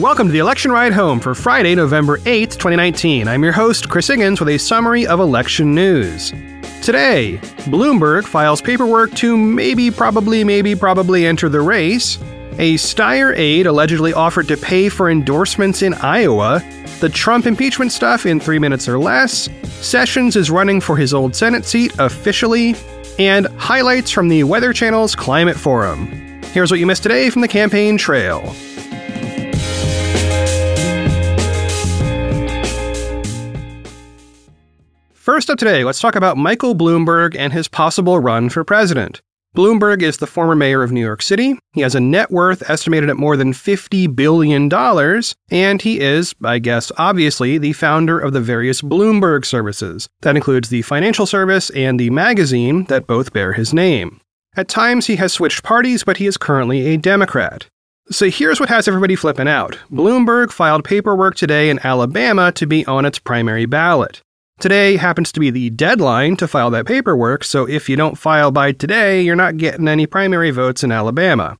Welcome to the Election Ride Home for Friday, November 8th, 2019. I'm your host, Chris Higgins, with a summary of election news. Today, Bloomberg files paperwork to probably enter the race. A Steyer aide allegedly offered to pay for endorsements in Iowa. The Trump impeachment stuff in 3 minutes or less. Sessions is running for his old Senate seat officially. And highlights from the Weather Channel's Climate Forum. Here's what you missed today from the campaign trail. First up today, let's talk about Michael Bloomberg and his possible run for president. Bloomberg is the former mayor of New York City. He has a net worth estimated at more than $50 billion, and he is, I guess, obviously, the founder of the various Bloomberg services. That includes the financial service and the magazine that both bear his name. At times, he has switched parties, but he is currently a Democrat. So here's what has everybody flipping out. Bloomberg filed paperwork today in Alabama to be on its primary ballot. Today happens to be the deadline to file that paperwork, so if you don't file by today, you're not getting any primary votes in Alabama.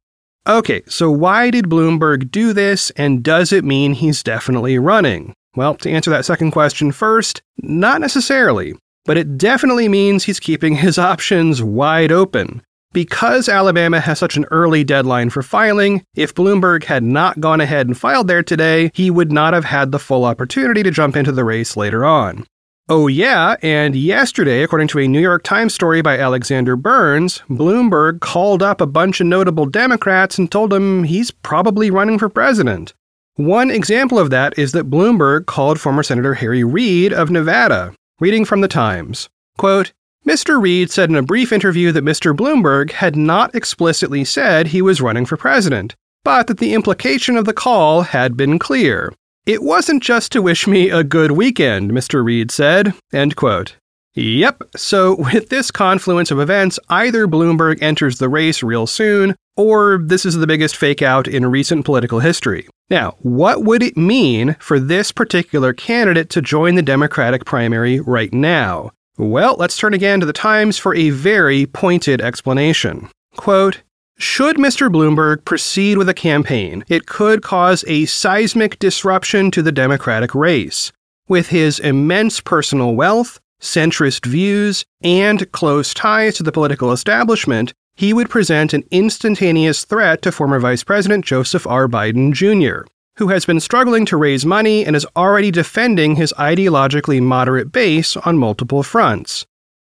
Okay, so why did Bloomberg do this, and does it mean he's definitely running? Well, to answer that second question first, not necessarily, but it definitely means he's keeping his options wide open. Because Alabama has such an early deadline for filing, if Bloomberg had not gone ahead and filed there today, he would not have had the full opportunity to jump into the race later on. Oh yeah, and yesterday, according to a New York Times story by Alexander Burns, Bloomberg called up a bunch of notable Democrats and told them he's probably running for president. One example of that is that Bloomberg called former Senator Harry Reid of Nevada, reading from the Times. Quote, Mr. Reid said in a brief interview that Mr. Bloomberg had not explicitly said he was running for president, but that the implication of the call had been clear. It wasn't just to wish me a good weekend, Mr. Reid said, end quote. Yep, so with this confluence of events, either Bloomberg enters the race real soon, or this is the biggest fake-out in recent political history. Now, what would it mean for this particular candidate to join the Democratic primary right now? Well, let's turn again to the Times for a very pointed explanation. Quote, should Mr. Bloomberg proceed with a campaign, it could cause a seismic disruption to the Democratic race. With his immense personal wealth, centrist views, and close ties to the political establishment, he would present an instantaneous threat to former Vice President Joseph R. Biden Jr., who has been struggling to raise money and is already defending his ideologically moderate base on multiple fronts.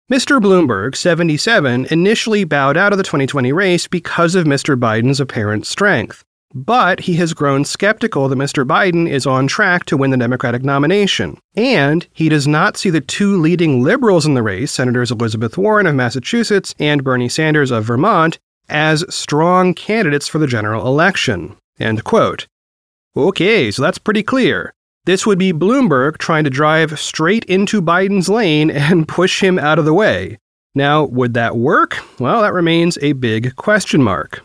Mr. Bloomberg, 77, initially bowed out of the 2020 race because of Mr. Biden's apparent strength. But he has grown skeptical that Mr. Biden is on track to win the Democratic nomination. And he does not see the two leading liberals in the race, Senators Elizabeth Warren of Massachusetts and Bernie Sanders of Vermont, as strong candidates for the general election. End quote. Okay, so that's pretty clear. This would be Bloomberg trying to drive straight into Biden's lane and push him out of the way. Now, would that work? Well, that remains a big question mark.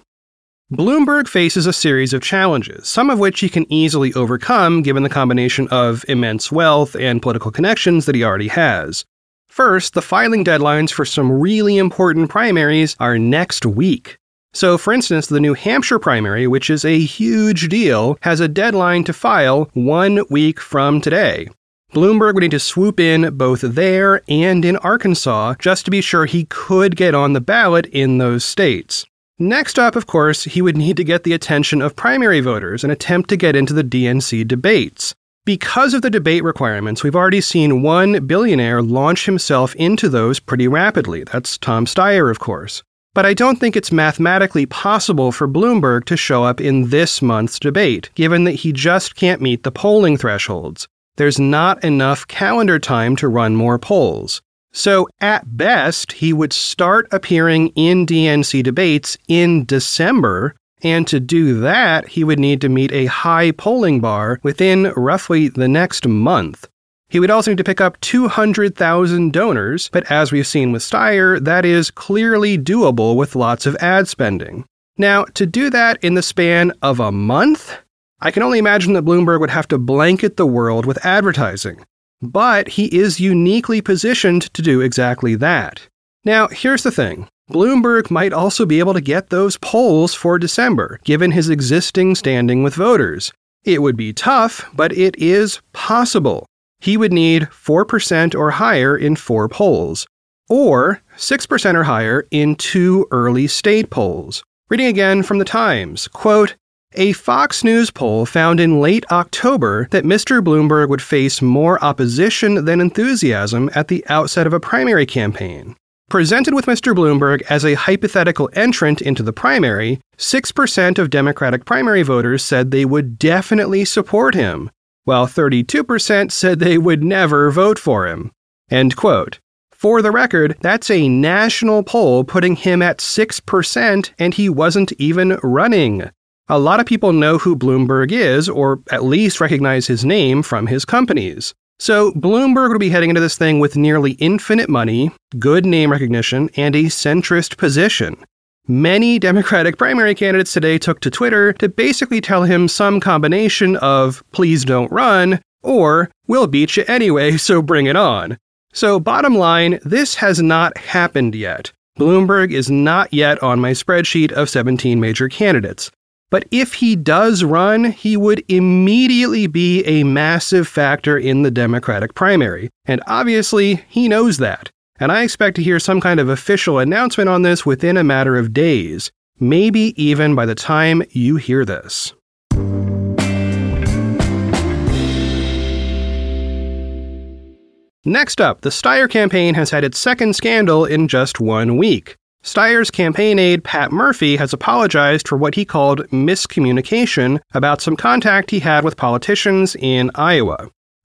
Bloomberg faces a series of challenges, some of which he can easily overcome given the combination of immense wealth and political connections that he already has. First, the filing deadlines for some really important primaries are next week. So, for instance, the New Hampshire primary, which is a huge deal, has a deadline to file 1 week from today. Bloomberg would need to swoop in both there and in Arkansas just to be sure he could get on the ballot in those states. Next up, of course, he would need to get the attention of primary voters and attempt to get into the DNC debates. Because of the debate requirements, we've already seen one billionaire launch himself into those pretty rapidly. That's Tom Steyer, of course. But I don't think it's mathematically possible for Bloomberg to show up in this month's debate, given that he just can't meet the polling thresholds. There's not enough calendar time to run more polls. So, at best, he would start appearing in DNC debates in December, and to do that, he would need to meet a high polling bar within roughly the next month. He would also need to pick up 200,000 donors, but as we've seen with Steyer, that is clearly doable with lots of ad spending. Now, to do that in the span of a month? I can only imagine that Bloomberg would have to blanket the world with advertising. But he is uniquely positioned to do exactly that. Now, here's the thing. Bloomberg might also be able to get those polls for December, given his existing standing with voters. It would be tough, but it is possible. He would need 4% or higher in 4 polls, or 6% or higher in 2 early state polls. Reading again from The Times, quote, "A Fox News poll found in late October that Mr. Bloomberg would face more opposition than enthusiasm at the outset of a primary campaign. Presented with Mr. Bloomberg as a hypothetical entrant into the primary, 6% of Democratic primary voters said they would definitely support him, while 32% said they would never vote for him." End quote. For the record, that's a national poll putting him at 6%, and he wasn't even running. A lot of people know who Bloomberg is, or at least recognize his name from his companies. So Bloomberg would be heading into this thing with nearly infinite money, good name recognition, and a centrist position. Many Democratic primary candidates today took to Twitter to basically tell him some combination of "please don't run" or "we'll beat you anyway, so bring it on." So bottom line, this has not happened yet. Bloomberg is not yet on my spreadsheet of 17 major candidates. But if he does run, he would immediately be a massive factor in the Democratic primary. And obviously, he knows that. And I expect to hear some kind of official announcement on this within a matter of days, maybe even by the time you hear this. Next up, the Steyer campaign has had its second scandal in just 1 week. Steyer's campaign aide, Pat Murphy, has apologized for what he called miscommunication about some contact he had with politicians in Iowa.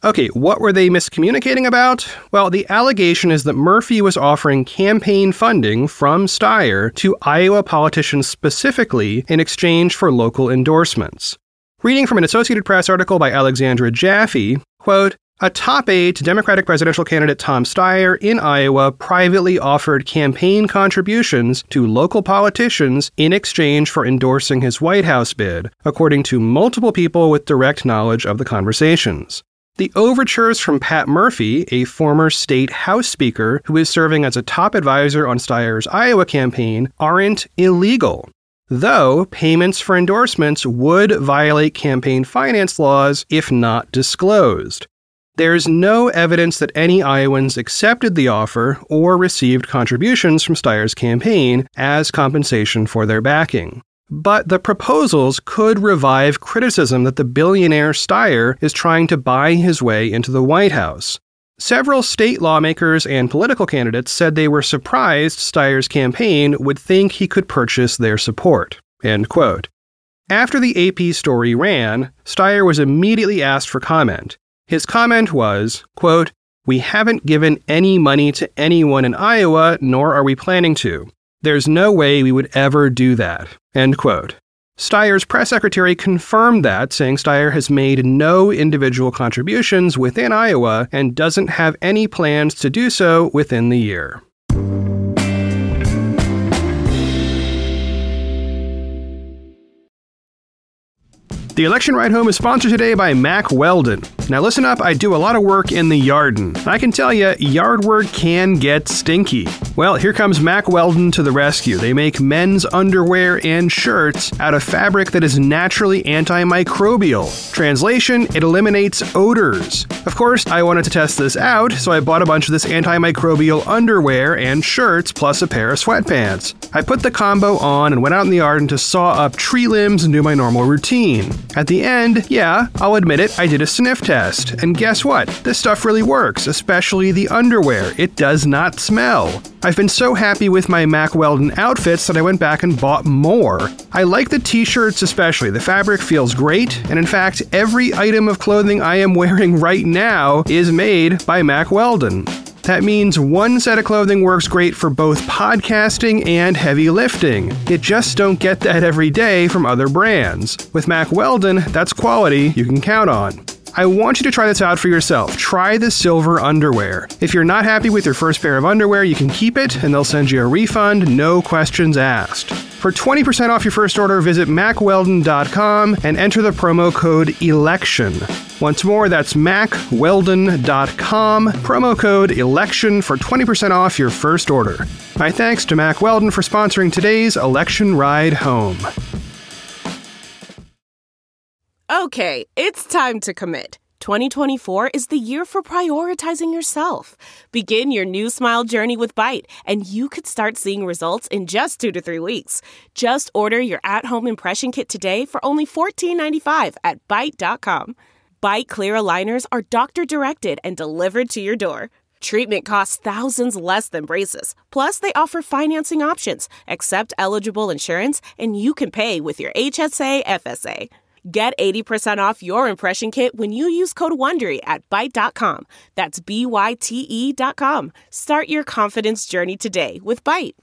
Okay, what were they miscommunicating about? Well, the allegation is that Murphy was offering campaign funding from Steyer to Iowa politicians specifically in exchange for local endorsements. Reading from an Associated Press article by Alexandra Jaffe, quote, "A top aide to Democratic presidential candidate Tom Steyer in Iowa privately offered campaign contributions to local politicians in exchange for endorsing his White House bid, according to multiple people with direct knowledge of the conversations. The overtures from Pat Murphy, a former state House Speaker who is serving as a top advisor on Steyer's Iowa campaign, aren't illegal. Though payments for endorsements would violate campaign finance laws if not disclosed. There's no evidence that any Iowans accepted the offer or received contributions from Steyer's campaign as compensation for their backing. But the proposals could revive criticism that the billionaire Steyer is trying to buy his way into the White House. Several state lawmakers and political candidates said they were surprised Steyer's campaign would think he could purchase their support." End quote. After the AP story ran, Steyer was immediately asked for comment. His comment was, quote, "We haven't given any money to anyone in Iowa, nor are we planning to. There's no way we would ever do that." End quote. Steyer's press secretary confirmed that, saying Steyer has made no individual contributions within Iowa and doesn't have any plans to do so within the year. The Election Ride Home is sponsored today by Mack Weldon. Now listen up, I do a lot of work in the yarden. I can tell you, yard work can get stinky. Well, here comes Mack Weldon to the rescue. They make men's underwear and shirts out of fabric that is naturally antimicrobial. Translation, it eliminates odors. Of course, I wanted to test this out, so I bought a bunch of this antimicrobial underwear and shirts, plus a pair of sweatpants. I put the combo on and went out in the yarden to saw up tree limbs and do my normal routine. At the end, yeah, I'll admit it, I did a sniff test. And guess what? This stuff really works, especially the underwear. It does not smell. I've been so happy with my Mack Weldon outfits that I went back and bought more. I like the t-shirts especially. The fabric feels great, and in fact, every item of clothing I am wearing right now is made by Mack Weldon. That means one set of clothing works great for both podcasting and heavy lifting. You just don't get that every day from other brands. With Mack Weldon, that's quality you can count on. I want you to try this out for yourself. Try the silver underwear. If you're not happy with your first pair of underwear, you can keep it, and they'll send you a refund, no questions asked. For 20% off your first order, visit MackWeldon.com and enter the promo code ELECTION. Once more, that's MackWeldon.com, promo code ELECTION for 20% off your first order. My thanks to Mack Weldon for sponsoring today's Election Ride Home. Okay, it's time to commit. 2024 is the year for prioritizing yourself. Begin your new smile journey with Byte, and you could start seeing results in just 2 to 3 weeks. Just order your at-home impression kit today for only $14.95 at Byte.com. Byte Clear Aligners are doctor-directed and delivered to your door. Treatment costs thousands less than braces. Plus, they offer financing options, accept eligible insurance, and you can pay with your HSA, FSA. Get 80% off your impression kit when you use code WONDERY at Byte.com. That's BYTE.com. Start your confidence journey today with Byte.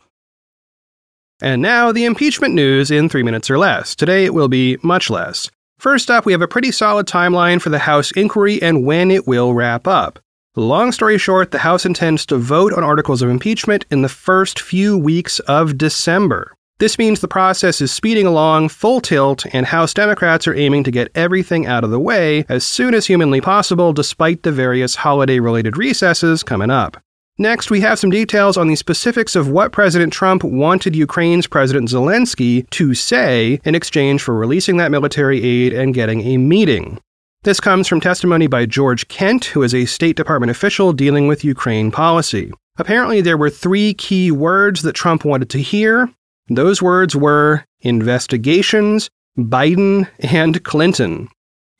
And now, the impeachment news in 3 minutes or less. Today, it will be much less. First up, we have a pretty solid timeline for the House inquiry and when it will wrap up. Long story short, the House intends to vote on articles of impeachment in the first few weeks of December. This means the process is speeding along full tilt, and House Democrats are aiming to get everything out of the way as soon as humanly possible, despite the various holiday-related recesses coming up. Next, we have some details on the specifics of what President Trump wanted Ukraine's President Zelensky to say in exchange for releasing that military aid and getting a meeting. This comes from testimony by George Kent, who is a State Department official dealing with Ukraine policy. Apparently, there were three key words that Trump wanted to hear. Those words were investigations, Biden, and Clinton.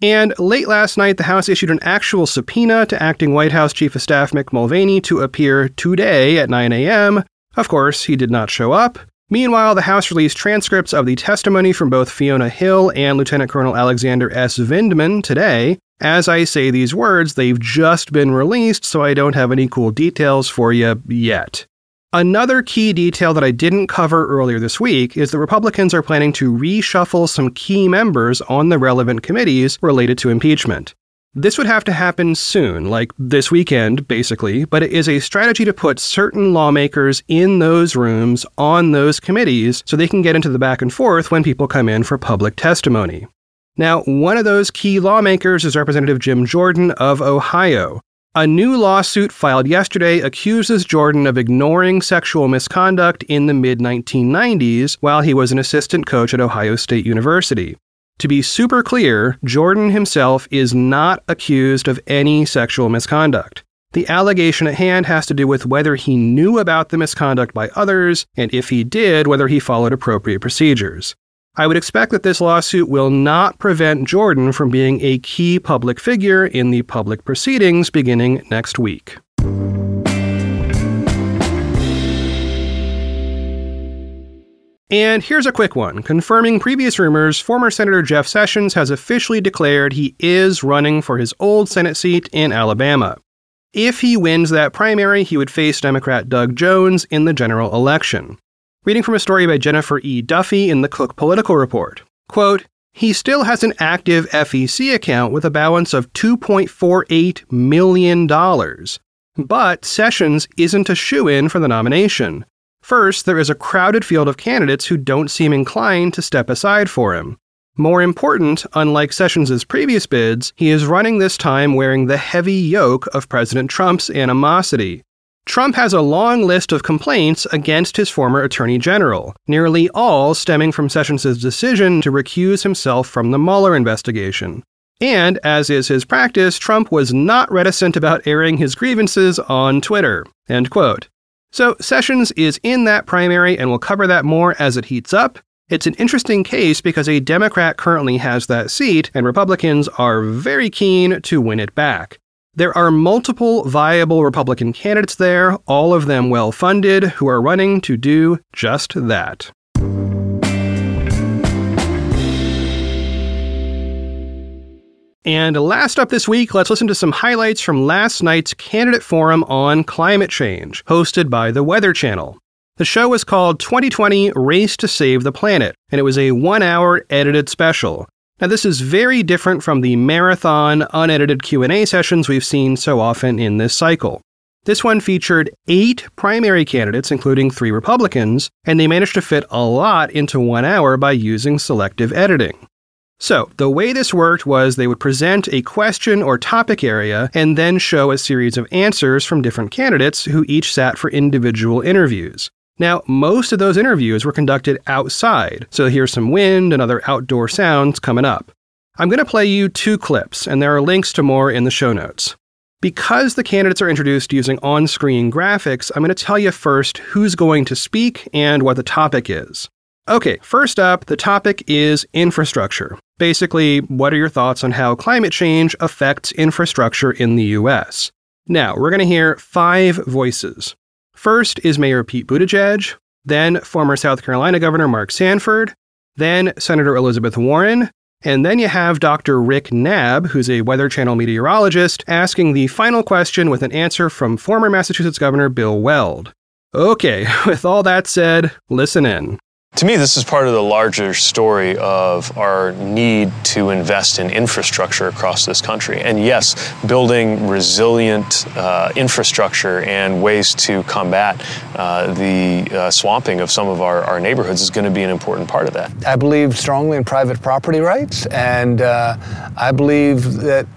And late last night, the House issued an actual subpoena to acting White House Chief of Staff Mick Mulvaney to appear today at 9 a.m. Of course, he did not show up. Meanwhile, the House released transcripts of the testimony from both Fiona Hill and Lieutenant Colonel Alexander S. Vindman today. As I say these words, they've just been released, so I don't have any cool details for you yet. Another key detail that I didn't cover earlier this week is that Republicans are planning to reshuffle some key members on the relevant committees related to impeachment. This would have to happen soon, like this weekend, basically, but it is a strategy to put certain lawmakers in those rooms on those committees so they can get into the back and forth when people come in for public testimony. Now, one of those key lawmakers is Representative Jim Jordan of Ohio. A new lawsuit filed yesterday accuses Jordan of ignoring sexual misconduct in the mid-1990s while he was an assistant coach at Ohio State University. To be super clear, Jordan himself is not accused of any sexual misconduct. The allegation at hand has to do with whether he knew about the misconduct by others, and if he did, whether he followed appropriate procedures. I would expect that this lawsuit will not prevent Jordan from being a key public figure in the public proceedings beginning next week. And here's a quick one. Confirming previous rumors, former Senator Jeff Sessions has officially declared he is running for his old Senate seat in Alabama. If he wins that primary, he would face Democrat Doug Jones in the general election. Reading from a story by Jennifer E. Duffy in the Cook Political Report. Quote, "He still has an active FEC account with a balance of $2.48 million. But Sessions isn't a shoo-in for the nomination. First, there is a crowded field of candidates who don't seem inclined to step aside for him. More important, unlike Sessions' previous bids, he is running this time wearing the heavy yoke of President Trump's animosity. Trump has a long list of complaints against his former attorney general, nearly all stemming from Sessions' decision to recuse himself from the Mueller investigation. And, as is his practice, Trump was not reticent about airing his grievances on Twitter." End quote. So Sessions is in that primary, and we'll cover that more as it heats up. It's an interesting case because a Democrat currently has that seat, and Republicans are very keen to win it back. There are multiple viable Republican candidates there, all of them well-funded, who are running to do just that. And last up this week, let's listen to some highlights from last night's Candidate Forum on Climate Change, hosted by The Weather Channel. The show was called 2020 Race to Save the Planet, and it was a 1-hour edited special. Now, this is very different from the marathon, unedited Q&A sessions we've seen so often in this cycle. This one featured 8 primary candidates, including 3 Republicans, and they managed to fit a lot into 1 hour by using selective editing. So, the way this worked was they would present a question or topic area and then show a series of answers from different candidates who each sat for individual interviews. Now, most of those interviews were conducted outside, so here's some wind and other outdoor sounds coming up. I'm going to play you two clips, and there are links to more in the show notes. Because the candidates are introduced using on-screen graphics, I'm going to tell you first who's going to speak and what the topic is. Okay, first up, the topic is infrastructure. Basically, what are your thoughts on how climate change affects infrastructure in the U.S.? Now, we're going to hear five voices. First is Mayor Pete Buttigieg, then former South Carolina Governor Mark Sanford, then Senator Elizabeth Warren, and then you have Dr. Rick Nabb, who's a Weather Channel meteorologist, asking the final question with an answer from former Massachusetts Governor Bill Weld. Okay, with all that said, listen in. To me, this is part of the larger story of our need to invest in infrastructure across this country. And yes, building resilient infrastructure and ways to combat the swamping of some of our neighborhoods is going to be an important part of that. I believe strongly in private property rights, and I believe that,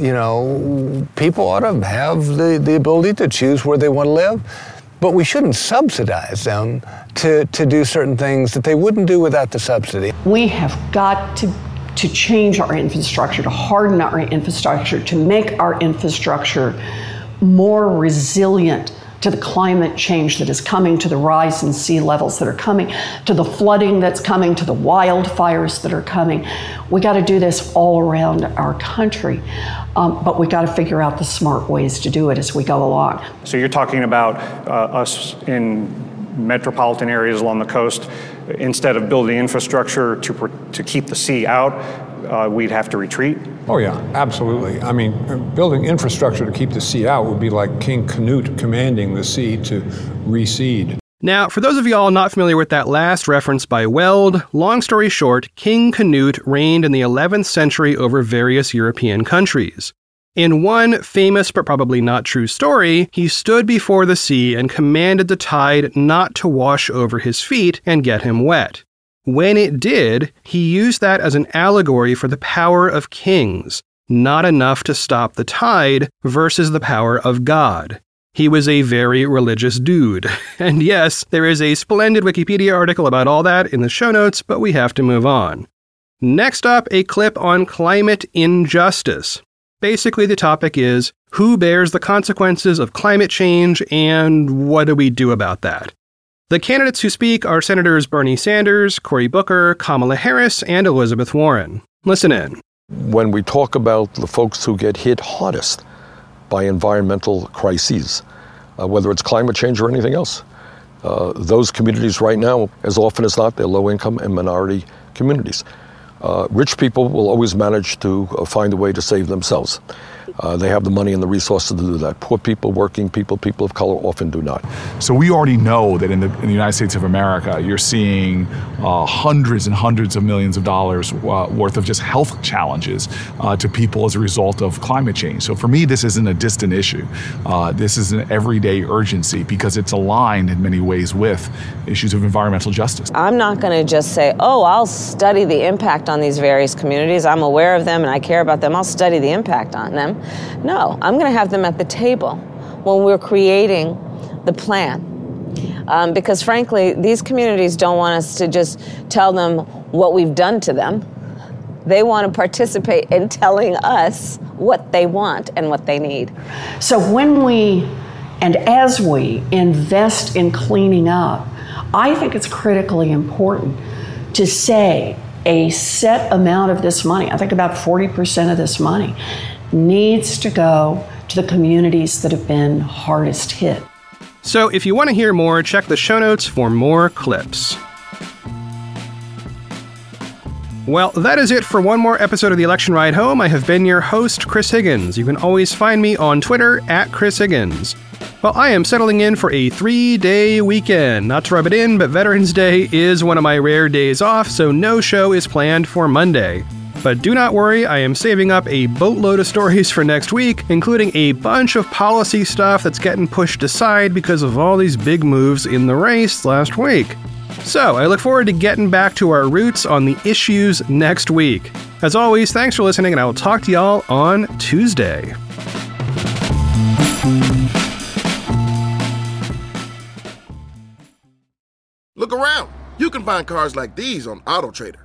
you know, people ought to have the ability to choose where they want to live. But we shouldn't subsidize them to do certain things that they wouldn't do without the subsidy. We have got to change our infrastructure, to harden our infrastructure, to make our infrastructure more resilient to the climate change that is coming, to the rise in sea levels that are coming, to the flooding that's coming, to the wildfires that are coming. We got to do this all around our country, but we got to figure out the smart ways to do it as we go along. So you're talking about us in metropolitan areas along the coast, instead of building infrastructure to keep the sea out, we'd have to retreat? Oh yeah, absolutely. I mean, building infrastructure to keep the sea out would be like King Canute commanding the sea to reseed. Now, for those of you all not familiar with that last reference by Weld, long story short, King Canute reigned in the 11th century over various European countries. In one famous but probably not true story, he stood before the sea and commanded the tide not to wash over his feet and get him wet. When it did, he used that as an allegory for the power of kings, not enough to stop the tide, versus the power of God. He was a very religious dude. And yes, there is a splendid Wikipedia article about all that in the show notes, but we have to move on. Next up, a clip on climate injustice. Basically, the topic is, who bears the consequences of climate change and what do we do about that? The candidates who speak are Senators Bernie Sanders, Cory Booker, Kamala Harris, and Elizabeth Warren. Listen in. When we talk about the folks who get hit hardest by environmental crises, whether it's climate change or anything else, those communities right now, as often as not, they're low-income and minority communities. Rich people will always manage to find a way to save themselves. They have the money and the resources to do that. Poor people, working people, people of color often do not. So we already know that in the United States of America, you're seeing hundreds and hundreds of millions of dollars worth of just health challenges to people as a result of climate change. So for me, this isn't a distant issue. This is an everyday urgency because it's aligned in many ways with issues of environmental justice. I'm not going to just say, oh, I'll study the impact on these various communities. I'm aware of them and I care about them. I'll study the impact on them. No, I'm going to have them at the table when we're creating the plan. Because frankly, these communities don't want us to just tell them what we've done to them. They want to participate in telling us what they want and what they need. So when we, and as we, invest in cleaning up, I think it's critically important to say a set amount of this money, I think about 40% of this money, needs to go to the communities that have been hardest hit. So if you want to hear more, check the show notes for more clips. Well, that is it for one more episode of The Election Ride Home. I have been your host, Chris Higgins. You can always find me on Twitter @ChrisHiggins. Well, I am settling in for a 3-day weekend. Not to rub it in, but Veterans Day is one of my rare days off, so no show is planned for Monday. But do not worry, I am saving up a boatload of stories for next week, including a bunch of policy stuff that's getting pushed aside because of all these big moves in the race last week. So I look forward to getting back to our roots on the issues next week. As always, thanks for listening, and I will talk to y'all on Tuesday. Look around. You can find cars like these on AutoTrader.